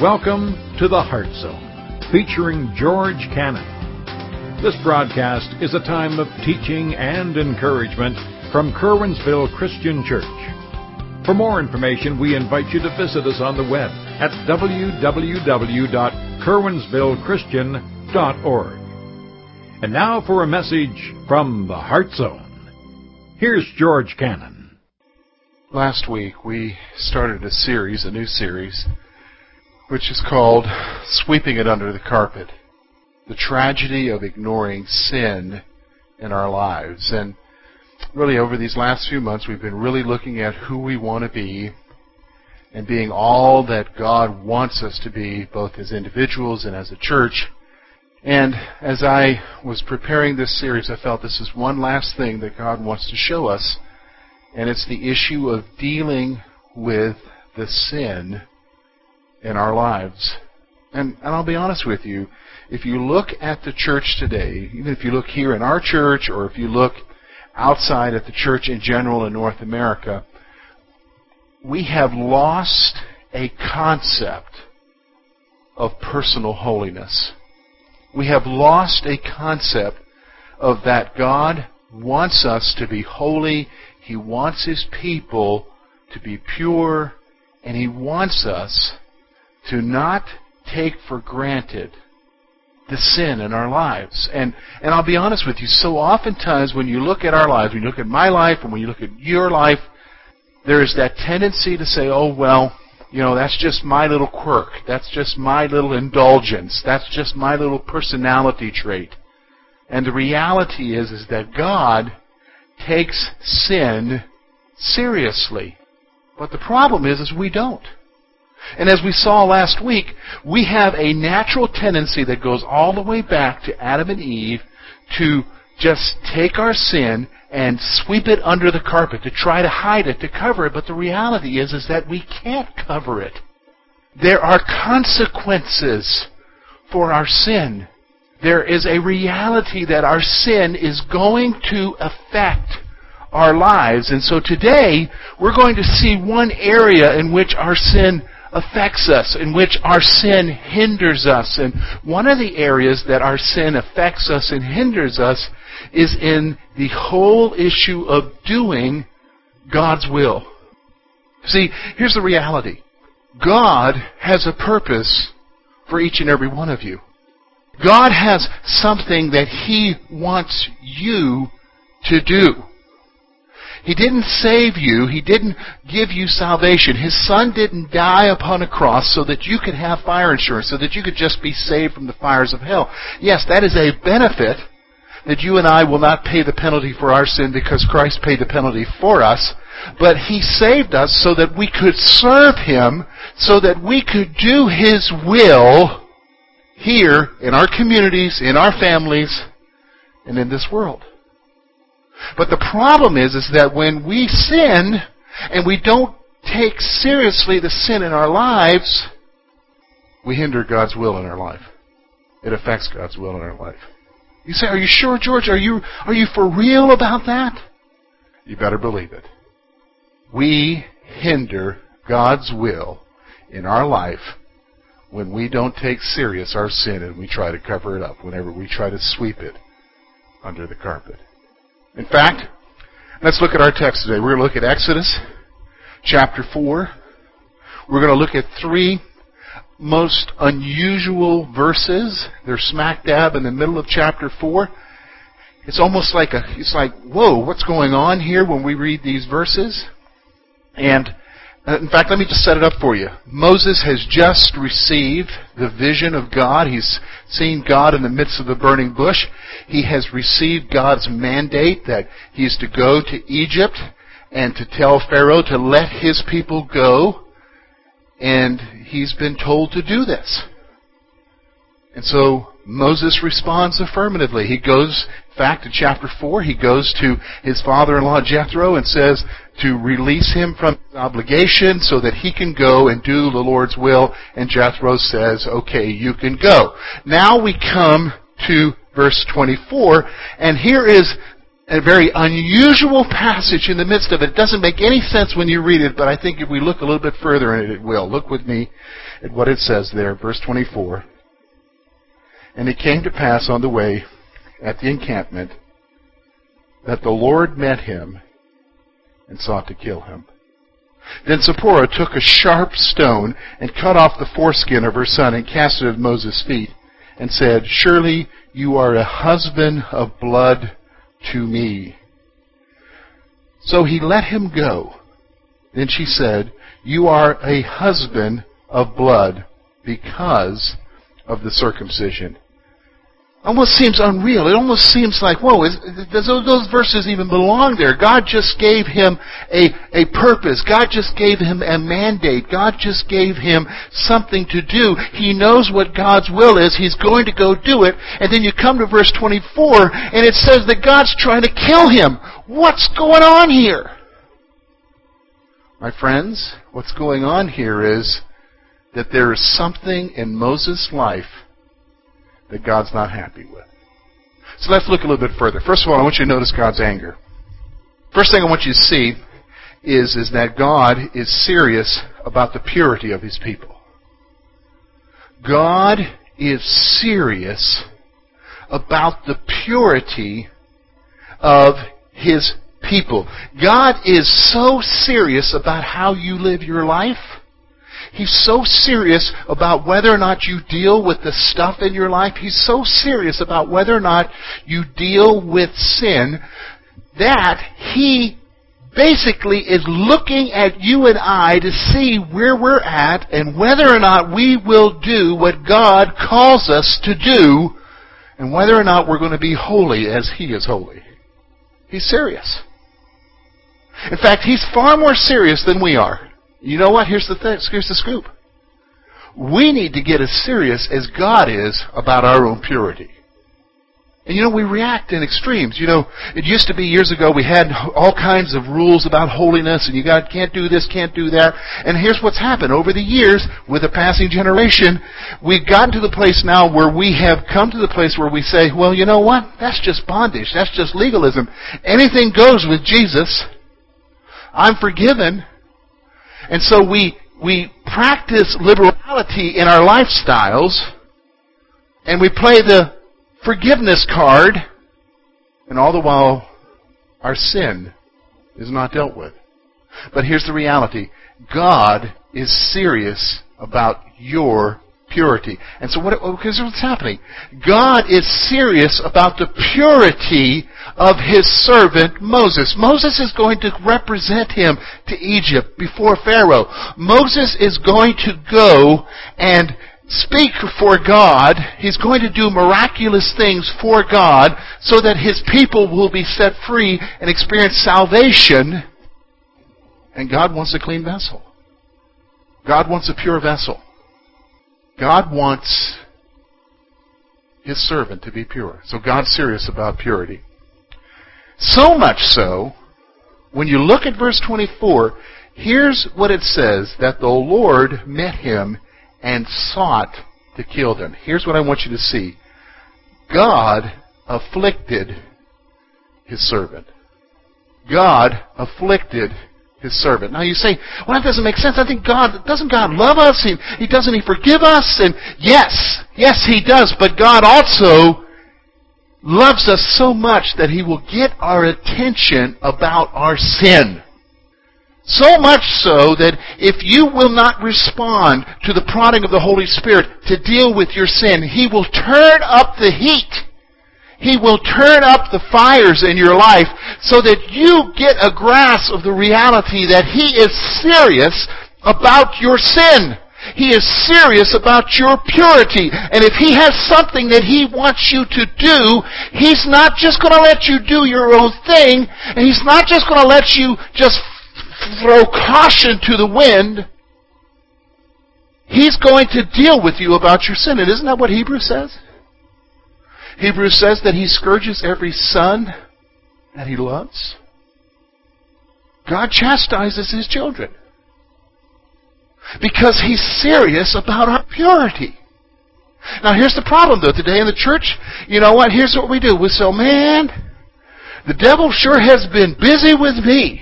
Welcome to The Heart Zone, featuring George Cannon. This broadcast is a time of teaching and encouragement from Curwensville Christian Church. For more information, we invite you to visit us on the web at www.curwensvillechristian.org. And now for a message from The Heart Zone. Here's George Cannon. Last week, we started a new series, which is called Sweeping It Under the Carpet, the tragedy of ignoring sin in our lives. And really over these last few months, we've been really looking at who we want to be and being all that God wants us to be, both as individuals and as a church. And as I was preparing this series, I felt this is one last thing that God wants to show us, and it's the issue of dealing with the sin in our lives. And I'll be honest with you, if you look at the church today, even if you look here in our church or if you look outside at the church in general in North America, we have lost a concept of personal holiness. We have lost a concept of that God wants us to be holy, He wants His people to be pure, and He wants us to not take for granted the sin in our lives. And I'll be honest with you, so oftentimes when you look at our lives, when you look at my life and when you look at your life, there is that tendency to say, oh, well, you know, that's just my little quirk. That's just my little indulgence. That's just my little personality trait. And the reality is that God takes sin seriously. But the problem is we don't. And as we saw last week, we have a natural tendency that goes all the way back to Adam and Eve to just take our sin and sweep it under the carpet, to try to hide it, to cover it. But the reality is that we can't cover it. There are consequences for our sin. There is a reality that our sin is going to affect our lives. And so today, we're going to see one area in which our sin affects us, in which our sin hinders us. And one of the areas that our sin affects us and hinders us is in the whole issue of doing God's will. See, here's the reality. God has a purpose for each and every one of you. God has something that He wants you to do. He didn't save you. He didn't give you salvation. His Son didn't die upon a cross so that you could have fire insurance, so that you could just be saved from the fires of hell. Yes, that is a benefit that you and I will not pay the penalty for our sin because Christ paid the penalty for us. But He saved us so that we could serve Him, so that we could do His will here in our communities, in our families, and in this world. But the problem is that when we sin and we don't take seriously the sin in our lives, we hinder God's will in our life. It affects God's will in our life. You say, are you sure, George? Are you for real about that? You better believe it. We hinder God's will in our life when we don't take serious our sin and we try to cover it up, whenever we try to sweep it under the carpet. In fact, let's look at our text today. We're going to look at Exodus chapter 4. We're going to look at three most unusual verses. They're smack dab in the middle of chapter 4. It's almost like whoa, what's going on here when we read these verses? And in fact, let me just set it up for you. Moses has just received the vision of God. He's seen God in the midst of the burning bush. He has received God's mandate that he's to go to Egypt and to tell Pharaoh to let his people go. And he's been told to do this. And so Moses responds affirmatively. He goes, in fact, in chapter 4, he goes to his father-in-law Jethro and says to release him from his obligation so that he can go and do the Lord's will. And Jethro says, okay, you can go. Now we come to verse 24, and here is a very unusual passage in the midst of it. It doesn't make any sense when you read it, but I think if we look a little bit further in it, it will. Look with me at what it says there, verse 24. And it came to pass on the way at the encampment that the Lord met him and sought to kill him. Then Zipporah took a sharp stone and cut off the foreskin of her son and cast it at Moses' feet and said, Surely you are a husband of blood to me. So he let him go. Then she said, You are a husband of blood because of the circumcision. Almost seems unreal. It almost seems like, whoa, does those verses even belong there? God just gave him a purpose. God just gave him a mandate. God just gave him something to do. He knows what God's will is. He's going to go do it. And then you come to verse 24, and it says that God's trying to kill him. What's going on here? My friends, what's going on here is that there is something in Moses' life that God's not happy with. So let's look a little bit further. First of all, I want you to notice God's anger. First thing I want you to see is that God is serious about the purity of His people. God is serious about the purity of His people. God is so serious about how you live your life. He's so serious about whether or not you deal with the stuff in your life. He's so serious about whether or not you deal with sin that He basically is looking at you and I to see where we're at and whether or not we will do what God calls us to do and whether or not we're going to be holy as He is holy. He's serious. In fact, He's far more serious than we are. You know what? Here's the scoop. We need to get as serious as God is about our own purity. And you know, we react in extremes. You know, it used to be years ago we had all kinds of rules about holiness and you can't do this, can't do that. And here's what's happened. Over the years, with the passing generation, we've gotten to the place now where we have come to the place where we say, well, you know what? That's just bondage. That's just legalism. Anything goes with Jesus. I'm forgiven. And so we practice liberality in our lifestyles, and we play the forgiveness card, and all the while our sin is not dealt with. But here's the reality. God is serious about your purity. And so here's what's happening. God is serious about the purity of His servant Moses. Moses is going to represent Him to Egypt before Pharaoh. Moses is going to go and speak for God. He's going to do miraculous things for God so that His people will be set free and experience salvation. And God wants a clean vessel. God wants a pure vessel. God wants His servant to be pure. So God's serious about purity. So much so, when you look at verse 24, here's what it says, that the Lord met him and sought to kill him. Here's what I want you to see. God afflicted His servant. God afflicted His servant. Now you say, well, that doesn't make sense. I think God, doesn't God love us? Doesn't He forgive us? And yes, He does. But God also loves us so much that He will get our attention about our sin. So much so that if you will not respond to the prodding of the Holy Spirit to deal with your sin, He will turn up the heat. He will turn up the fires in your life so that you get a grasp of the reality that He is serious about your sin. He is serious about your purity. And if He has something that He wants you to do, He's not just going to let you do your own thing, and He's not just going to let you just throw caution to the wind. He's going to deal with you about your sin. And isn't that what Hebrews says? Hebrews says that He scourges every son that He loves. God chastises His children because He's serious about our purity. Now, here's the problem, though, today in the church. You know what? Here's what we do. We say, man, The devil sure has been busy with me.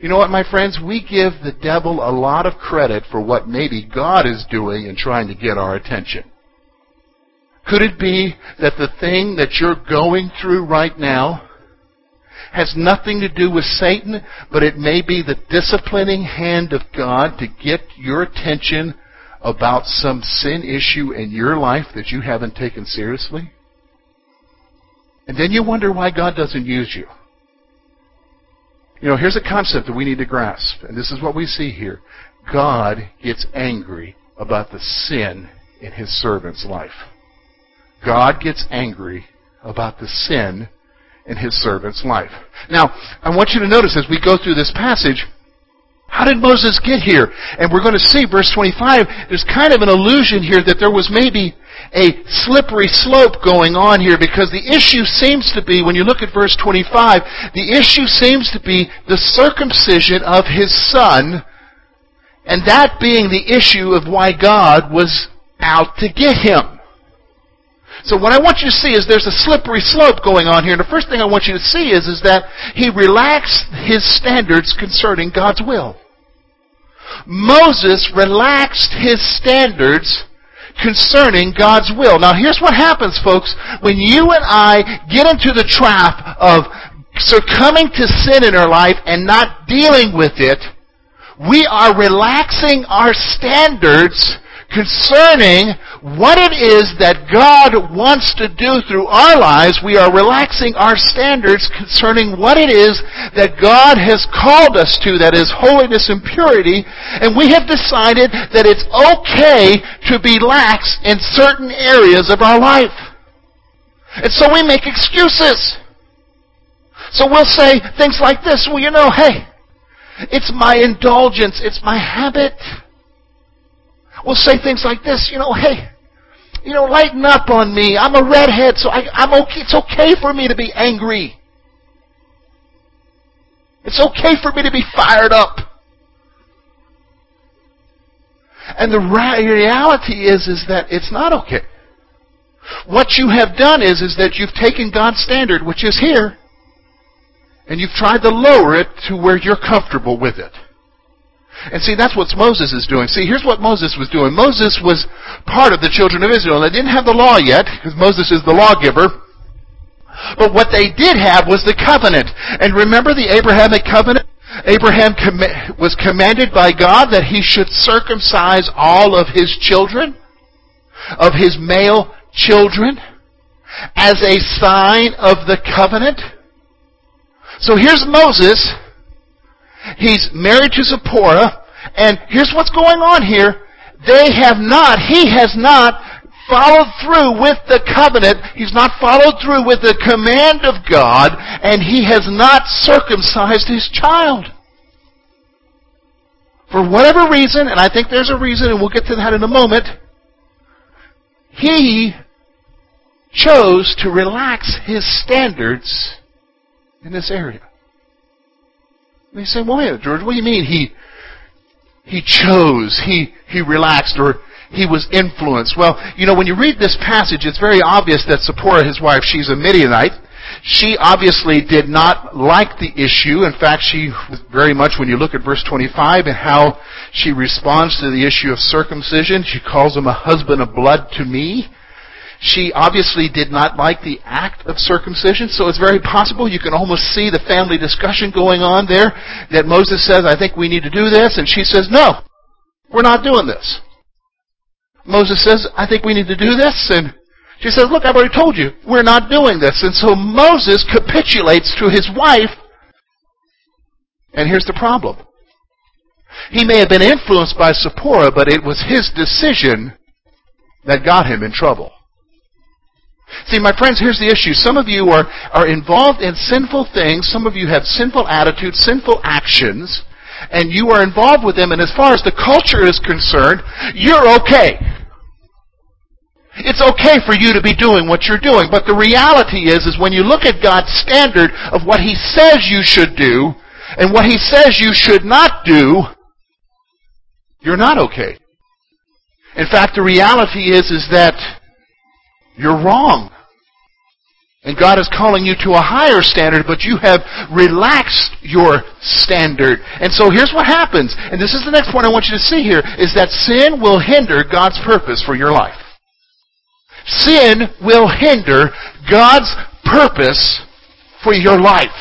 You know what, my friends? We give the devil a lot of credit for what maybe God is doing in trying to get our attention. Could it be that the thing that you're going through right now has nothing to do with Satan, but it may be the disciplining hand of God to get your attention about some sin issue in your life that you haven't taken seriously? And then you wonder why God doesn't use you. You know, here's a concept that we need to grasp, and this is what we see here. God gets angry about the sin in His servant's life. God gets angry about the sin in His servant's life. Now, I want you to notice as we go through this passage, how did Moses get here? And we're going to see, verse 25, there's kind of an allusion here that there was maybe a slippery slope going on here, because the issue seems to be, when you look at verse 25, the issue seems to be the circumcision of his son, and that being the issue of why God was out to get him. So what I want you to see is there's a slippery slope going on here. And the first thing I want you to see is that he relaxed his standards concerning God's will. Moses relaxed his standards concerning God's will. Now here's what happens, folks. When you and I get into the trap of succumbing to sin in our life and not dealing with it, we are relaxing our standards concerning what it is that God wants to do through our lives. We are relaxing our standards concerning what it is that God has called us to, that is holiness and purity, and we have decided that it's okay to be lax in certain areas of our life. And so we make excuses. So we'll say things like this, well, you know, hey, it's my indulgence, it's my habit. We'll say things like this, you know, hey, you know, lighten up on me. I'm a redhead, so I'm okay. It's okay for me to be angry. It's okay for me to be fired up. And the reality is that it's not okay. What you have done is that you've taken God's standard, which is here, and you've tried to lower it to where you're comfortable with it. And see, that's what Moses is doing. See, here's what Moses was doing. Moses was part of the children of Israel. They didn't have the law yet, because Moses is the lawgiver. But what they did have was the covenant. And remember the Abrahamic covenant? Abraham was commanded by God that he should circumcise all of his children, of his male children, as a sign of the covenant. So here's Moses. He's married to Zipporah, and here's what's going on here. He has not followed through with the covenant. He's not followed through with the command of God, and he has not circumcised his child. For whatever reason, and I think there's a reason, and we'll get to that in a moment, he chose to relax his standards in this area. And you say, well, wait, George, what do you mean he chose, he relaxed, or he was influenced? Well, you know, when you read this passage, it's very obvious that Zipporah, his wife, she's a Midianite. She obviously did not like the issue. In fact, she very much, when you look at verse 25 and how she responds to the issue of circumcision, she calls him a husband of blood to me. She obviously did not like the act of circumcision, so it's very possible you can almost see the family discussion going on there, that Moses says, I think we need to do this, and she says, no, we're not doing this. Moses says, I think we need to do this, and she says, look, I've already told you, we're not doing this. And so Moses capitulates to his wife, and here's the problem. He may have been influenced by Zipporah, but it was his decision that got him in trouble. See, my friends, here's the issue. Some of you are involved in sinful things. Some of you have sinful attitudes, sinful actions, and you are involved with them. And as far as the culture is concerned, you're okay. It's okay for you to be doing what you're doing. But the reality is when you look at God's standard of what He says you should do and what He says you should not do, you're not okay. In fact, the reality is that you're wrong. And God is calling you to a higher standard, but you have relaxed your standard. And so here's what happens, and this is the next point I want you to see here, is that sin will hinder God's purpose for your life. Sin will hinder God's purpose for your life.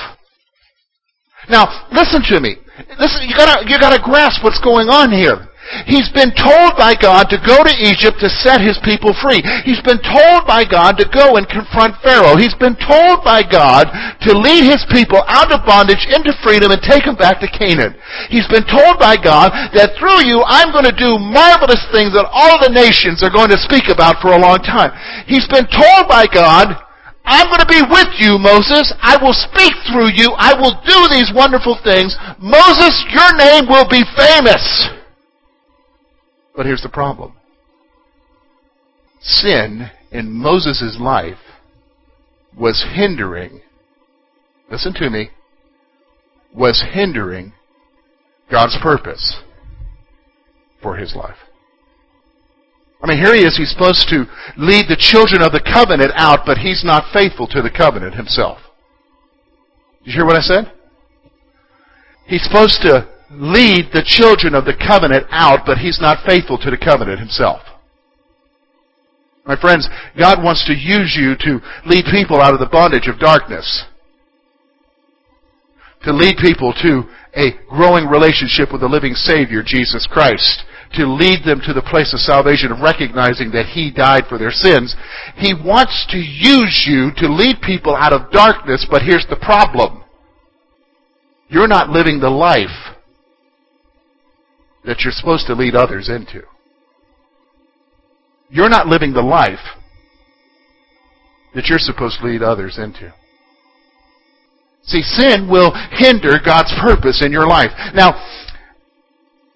Now, listen to me. Listen, you gotta grasp what's going on here. He's been told by God to go to Egypt to set his people free. He's been told by God to go and confront Pharaoh. He's been told by God to lead his people out of bondage into freedom and take them back to Canaan. He's been told by God that through you I'm going to do marvelous things that all the nations are going to speak about for a long time. He's been told by God, I'm going to be with you, Moses. I will speak through you. I will do these wonderful things. Moses, your name will be famous. But here's the problem. Sin in Moses' life was hindering, listen to me, was hindering God's purpose for his life. I mean, here he is, he's supposed to lead the children of the covenant out, but he's not faithful to the covenant himself. Did you hear what I said? He's supposed to lead the children of the covenant out, but he's not faithful to the covenant himself. My friends, God wants to use you to lead people out of the bondage of darkness, to lead people to a growing relationship with the living Savior, Jesus Christ, to lead them to the place of salvation of recognizing that He died for their sins. He wants to use you to lead people out of darkness, but here's the problem. You're not living the life that you're supposed to lead others into. You're not living the life that you're supposed to lead others into. See, sin will hinder God's purpose in your life. Now,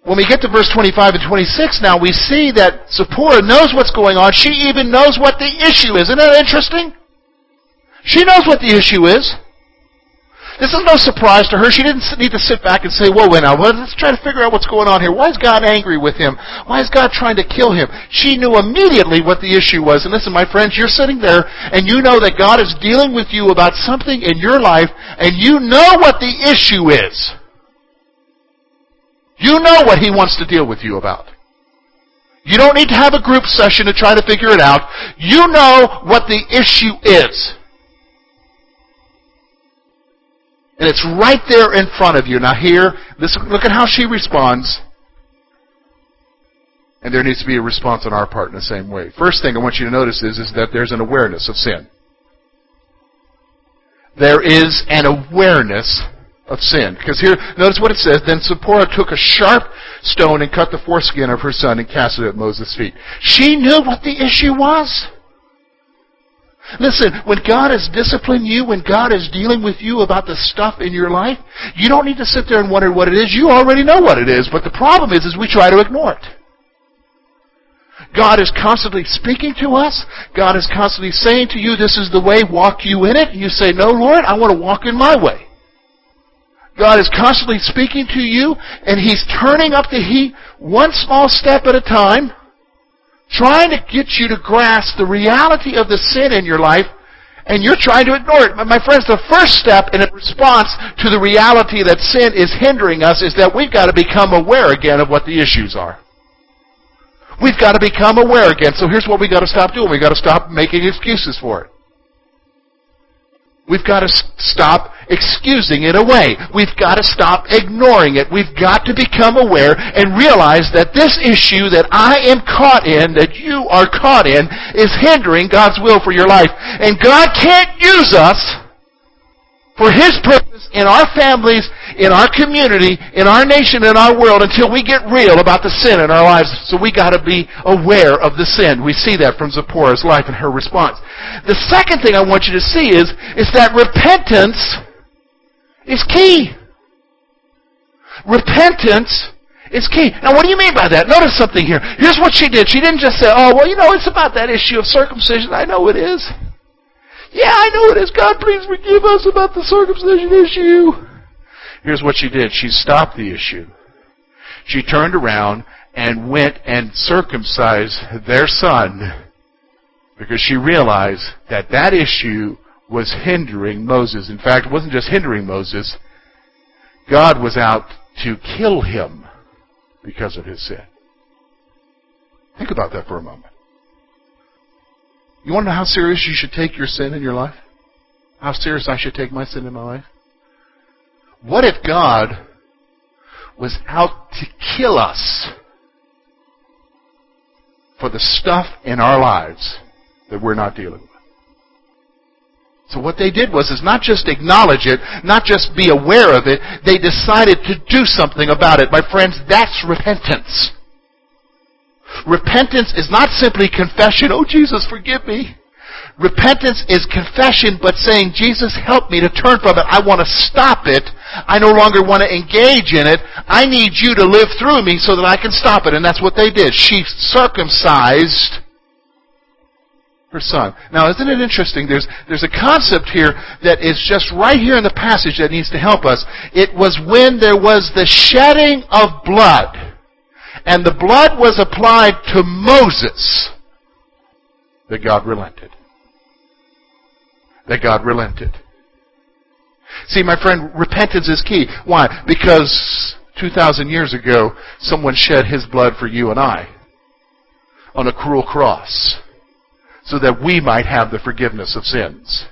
when we get to verse 25 and 26 now, we see that Zipporah knows what's going on. She even knows what the issue is. Isn't that interesting? She knows what the issue is. This is no surprise to her. She didn't need to sit back and say, whoa, wait, now, let's try to figure out what's going on here. Why is God angry with him? Why is God trying to kill him? She knew immediately what the issue was. And listen, my friends, you're sitting there, and you know that God is dealing with you about something in your life, and you know what the issue is. You know what He wants to deal with you about. You don't need to have a group session to try to figure it out. You know what the issue is. And it's right there in front of you. Now here, look at how she responds. And there needs to be a response on our part in the same way. First thing I want you to notice is that there's an awareness of sin. There is an awareness of sin. Because here, notice what it says. Then Zipporah took a sharp stone and cut the foreskin of her son and cast it at Moses' feet. She knew what the issue was. Listen, when God is disciplining you, when God is dealing with you about the stuff in your life, you don't need to sit there and wonder what it is. You already know what it is. But the problem is we try to ignore it. God is constantly speaking to us. God is constantly saying to you, this is the way, walk you in it. And you say, no, Lord, I want to walk in my way. God is constantly speaking to you, and He's turning up the heat one small step at a time, trying to get you to grasp the reality of the sin in your life, and you're trying to ignore it. My friends, the first step in a response to the reality that sin is hindering us is that we've got to become aware again of what the issues are. We've got to become aware again. So here's what we've got to stop doing. We've got to stop making excuses for it. We've got to stop excusing it away. We've got to stop ignoring it. We've got to become aware and realize that this issue that I am caught in, that you are caught in, is hindering God's will for your life. And God can't use us for His purpose in our families, in our community, in our nation, in our world, until we get real about the sin in our lives. So we got to be aware of the sin. We see that from Zipporah's life and her response. The second thing I want you to see is that repentance is key. Repentance is key. Now, what do you mean by that? Notice something here. Here's what she did. She didn't just say, oh, well, you know, it's about that issue of circumcision. I know it is. Yeah, I know it is. God, please forgive us about the circumcision issue. Here's what she did. She stopped the issue. She turned around and went and circumcised their son because she realized that that issue was hindering Moses. In fact, it wasn't just hindering Moses. God was out to kill him because of his sin. Think about that for a moment. You want to know how serious you should take your sin in your life? How serious I should take my sin in my life? What if God was out to kill us for the stuff in our lives that we're not dealing with? So what they did was not just acknowledge it, not just be aware of it, they decided to do something about it. My friends, that's repentance. Repentance is not simply confession, oh Jesus, forgive me. Repentance is confession, but saying, Jesus, help me to turn from it. I want to stop it. I no longer want to engage in it. I need you to live through me so that I can stop it. And that's what they did. She circumcised her son. Now, isn't it interesting? There's a concept here that is just right here in the passage that needs to help us. It was when there was the shedding of blood, and the blood was applied to Moses, that God relented. That God relented. See, my friend, repentance is key. Why? Because 2,000 years ago, someone shed his blood for you and I on a cruel cross, so that we might have the forgiveness of sins.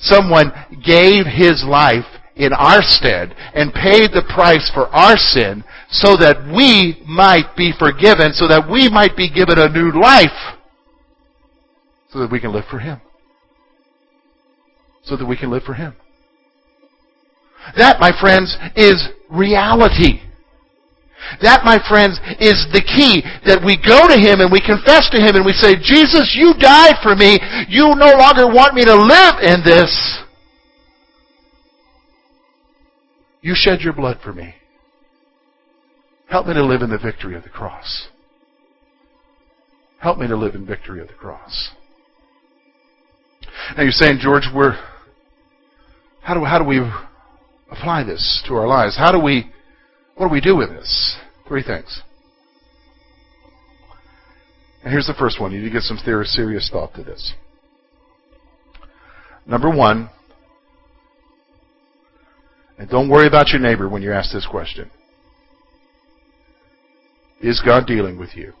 Someone gave his life in our stead and paid the price for our sin so that we might be forgiven, so that we might be given a new life, so that we can live for him. So that we can live for him. That, my friends, is reality. That, my friends, is the key, that we go to him and we confess to him and we say, Jesus, you died for me. You no longer want me to live in this. You shed your blood for me. Help me to live in the victory of the cross. Help me to live in victory of the cross. Now you're saying, George, how do we apply this to our lives? What do we do with this? Three things. And here's the first one. You need to give some serious thought to this. Number one, and don't worry about your neighbor when you're asked this question. Is God dealing with you?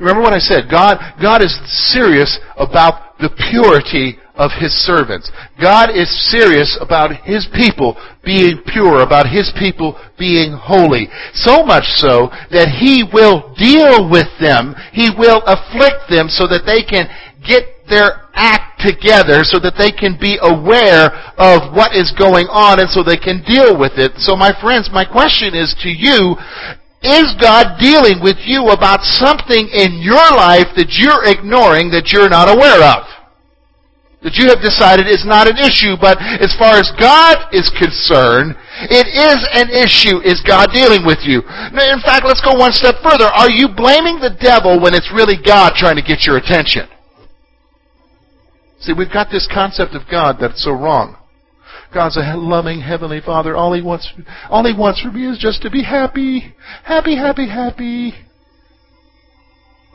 Remember what I said. God is serious about the purity of his servants. God is serious about his people being pure, about his people being holy. So much so that he will deal with them. He will afflict them so that they can get their act together, so that they can be aware of what is going on and so they can deal with it. So my friends, my question is to you, is God dealing with you about something in your life that you're ignoring, that you're not aware of? That you have decided is not an issue, but as far as God is concerned, it is an issue. Is God dealing with you? In fact, let's go one step further. Are you blaming the devil when it's really God trying to get your attention? See, we've got this concept of God that's so wrong. God's a loving Heavenly Father. All He wants from me is just to be happy. Happy, happy, happy.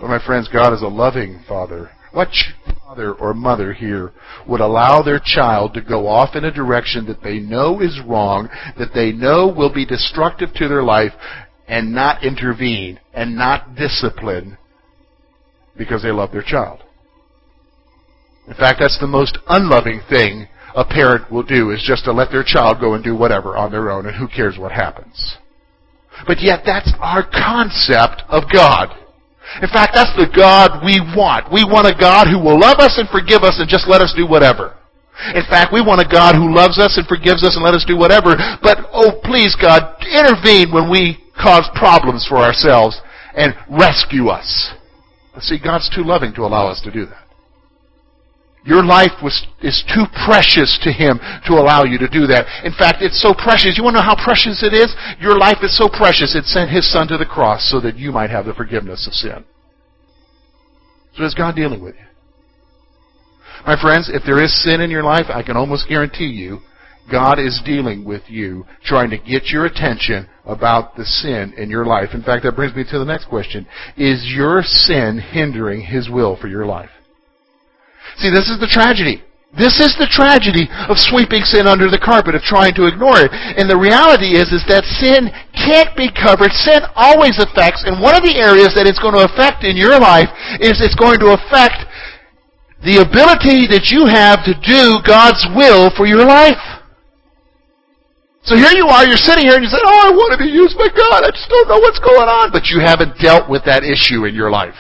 But my friends, God is a loving Father. What father or mother here would allow their child to go off in a direction that they know is wrong, that they know will be destructive to their life, and not intervene, and not discipline, because they love their child? In fact, that's the most unloving thing a parent will do, is just to let their child go and do whatever on their own, and who cares what happens. But yet that's our concept of God. In fact, that's the God we want. We want a God who will love us and forgive us and just let us do whatever. In fact, we want a God who loves us and forgives us and let us do whatever. But, oh, please, God, intervene when we cause problems for ourselves and rescue us. But see, God's too loving to allow us to do that. Your life is too precious to him to allow you to do that. In fact, it's so precious. You want to know how precious it is? Your life is so precious, it sent his son to the cross so that you might have the forgiveness of sin. So is God dealing with you? My friends, if there is sin in your life, I can almost guarantee you God is dealing with you, trying to get your attention about the sin in your life. In fact, that brings me to the next question. Is your sin hindering his will for your life? See, this is the tragedy. This is the tragedy of sweeping sin under the carpet, of trying to ignore it. And the reality is that sin can't be covered. Sin always affects, and one of the areas that it's going to affect in your life is it's going to affect the ability that you have to do God's will for your life. So here you are, you're sitting here and you say, oh, I want to be used by God, I just don't know what's going on. But you haven't dealt with that issue in your life.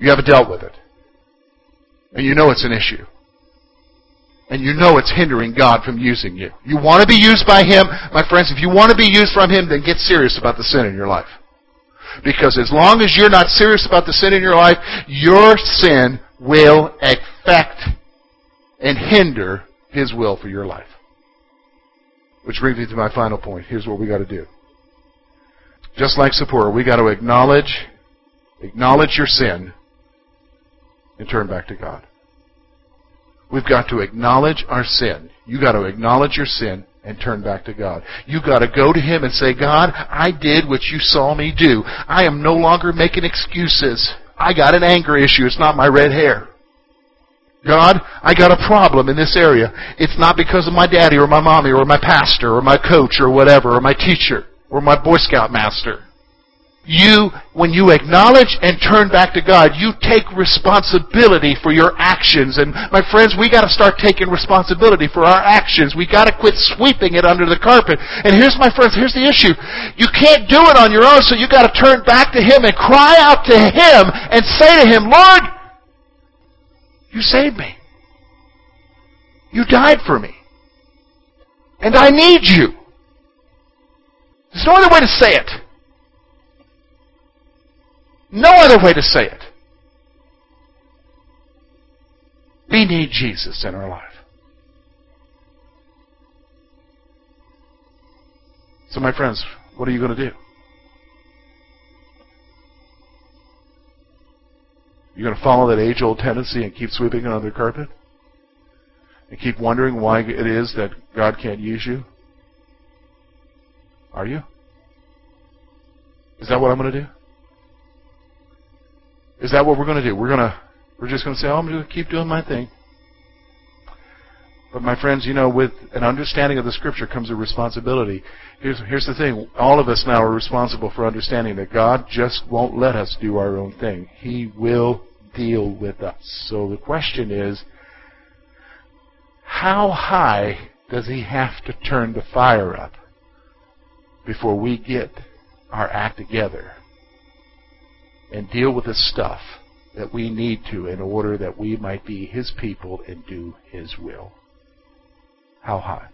You haven't dealt with it. And you know it's an issue. And you know it's hindering God from using you. You want to be used by Him, my friends. If you want to be used from Him, then get serious about the sin in your life. Because as long as you're not serious about the sin in your life, your sin will affect and hinder His will for your life. Which brings me to my final point. Here's what we got to do. Just like Zipporah, we got to acknowledge your sin and turn back to God. We've got to acknowledge our sin. You've got to acknowledge your sin and turn back to God. You've got to go to Him and say, God, I did what you saw me do. I am no longer making excuses. I got an anger issue. It's not my red hair. God, I got a problem in this area. It's not because of my daddy or my mommy or my pastor or my coach or whatever or my teacher or my Boy Scout master. You, when you acknowledge and turn back to God, you take responsibility for your actions. And my friends, we got to start taking responsibility for our actions. We got to quit sweeping it under the carpet. And here's my friends, here's the issue. You can't do it on your own, so you got to turn back to Him and cry out to Him and say to Him, Lord, You saved me. You died for me. And I need You. There's no other way to say it. No other way to say it. We need Jesus in our life. So my friends, what are you going to do? You're going to follow that age-old tendency and keep sweeping it under the carpet? And keep wondering why it is that God can't use you? Are you? Is that what I'm going to do? Is that what we're going to do? We're just going to say, oh, I'm going to keep doing my thing. But my friends, you know, with an understanding of the Scripture comes a responsibility. Here's the thing. All of us now are responsible for understanding that God just won't let us do our own thing. He will deal with us. So the question is, how high does He have to turn the fire up before we get our act together and deal with the stuff that we need to in order that we might be His people and do His will? How high?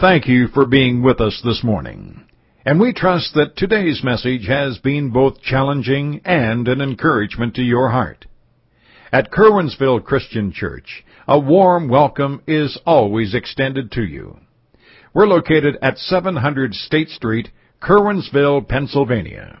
Thank you for being with us this morning. And we trust that today's message has been both challenging and an encouragement to your heart. At Curwensville Christian Church, a warm welcome is always extended to you. We're located at 700 State Street, Curwensville, Pennsylvania.